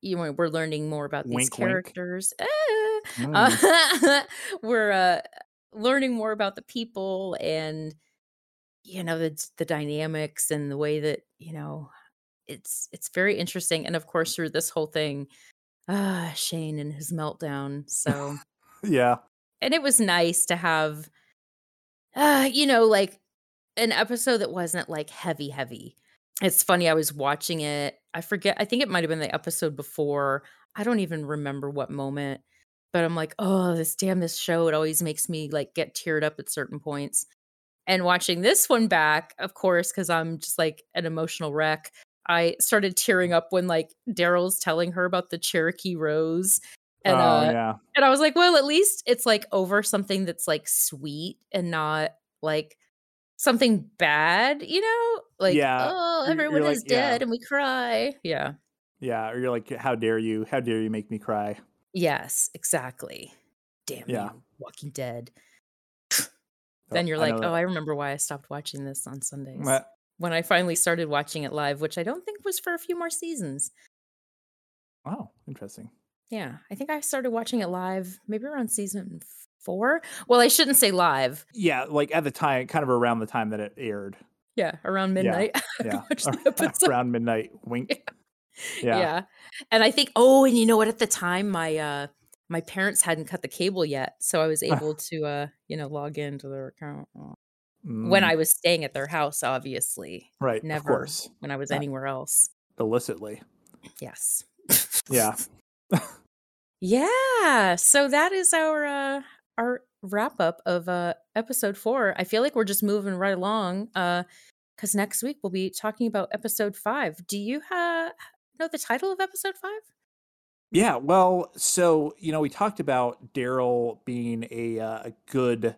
You know, we're learning more about these characters. We're learning more about the people and, you know, the dynamics and the way that, you know, it's very interesting. And of course, through this whole thing, Shane and his meltdown. So, yeah. And it was nice to have, you know, like an episode that wasn't like heavy. It's funny. I was watching it. I forget. I think it might've been the episode before. I don't even remember what moment, but I'm like, oh, this show. It always makes me like get teared up at certain points. And watching this one back, of course, cause I'm just like an emotional wreck. I started tearing up when like Daryl's telling her about the Cherokee Rose. And and I was like, well, at least it's like over something that's like sweet and not like something bad, you know? Like, oh, everyone is like, dead and we cry. Yeah. Yeah. Or you're like, how dare you make me cry? Yes, exactly. Damn you, Walking Dead. Then you're like, I remember why I stopped watching this on Sundays. What? When I finally started watching it live, which I don't think was for a few more seasons. Wow, interesting. Yeah, I think I started watching it live maybe around season 4. Well, I shouldn't say live. Yeah, like at the time, kind of around the time that it aired. Yeah, around midnight. Yeah, around midnight. Wink. Yeah. And I think, and you know what? At the time, my parents hadn't cut the cable yet, so I was able to, log into their account. When I was staying at their house, obviously. Right. Never, of course. When I was anywhere else. Illicitly. Yes. Yeah. Yeah. So that is our wrap up of episode 4. I feel like we're just moving right along because next week we'll be talking about episode 5. Do you know the title of episode 5? Yeah. Well, so we talked about Daryl being a good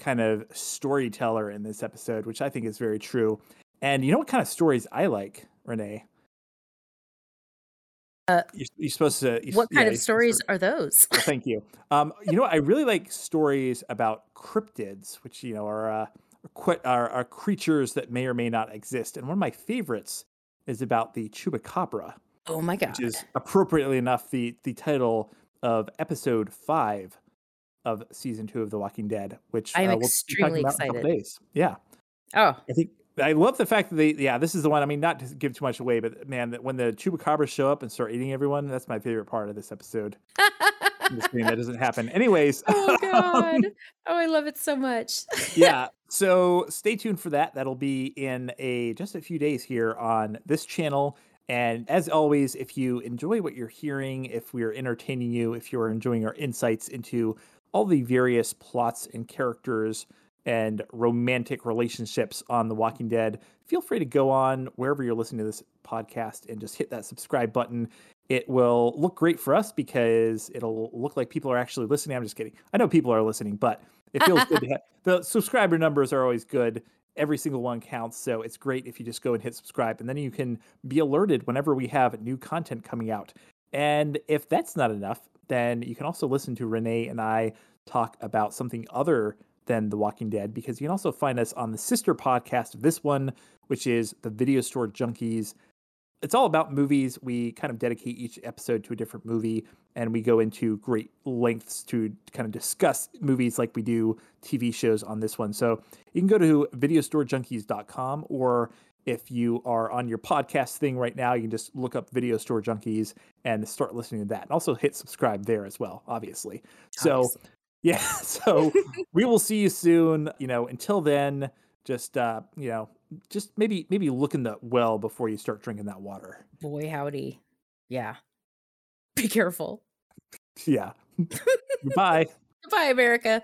kind of storyteller in this episode, which I think is very true. And you know what kind of stories I like, Renee? You're supposed to. What kind of stories are those? Well, thank you. I really like stories about cryptids, which are creatures that may or may not exist. And one of my favorites is about the chupacabra. Oh my god! Which is appropriately enough the title of episode 5. Of season 2 of The Walking Dead, which I'm extremely excited. Yeah. Oh, I think I love the fact that this is the one. I mean, not to give too much away, but man, when the chupacabras show up and start eating everyone, that's my favorite part of this episode. I'm just kidding, that doesn't happen. Anyways. Oh god. I love it so much. Yeah. So stay tuned for that. That'll be in just a few days here on this channel. And as always, if you enjoy what you're hearing, if we're entertaining you, if you're enjoying our insights into all the various plots and characters and romantic relationships on The Walking Dead, feel free to go on wherever you're listening to this podcast and just hit that subscribe button. It will look great for us because it'll look like people are actually listening. I'm just kidding. I know people are listening, but it feels good to have. The subscriber numbers are always good. Every single one counts. So it's great if you just go and hit subscribe, and then you can be alerted whenever we have new content coming out. And if that's not enough, then you can also listen to Renee and I talk about something other than The Walking Dead, because you can also find us on the sister podcast of this one, which is The Video Store Junkies. It's all about movies. We kind of dedicate each episode to a different movie, and we go into great lengths to kind of discuss movies like we do TV shows on this one. So you can go to videostorejunkies.com, or if you are on your podcast thing right now, you can just look up Video Store Junkies and start listening to that. And also hit subscribe there as well, obviously. Obviously. So, so we will see you soon. Until then, just maybe look in the well before you start drinking that water. Boy, howdy. Yeah. Be careful. Yeah. Goodbye. Goodbye, America.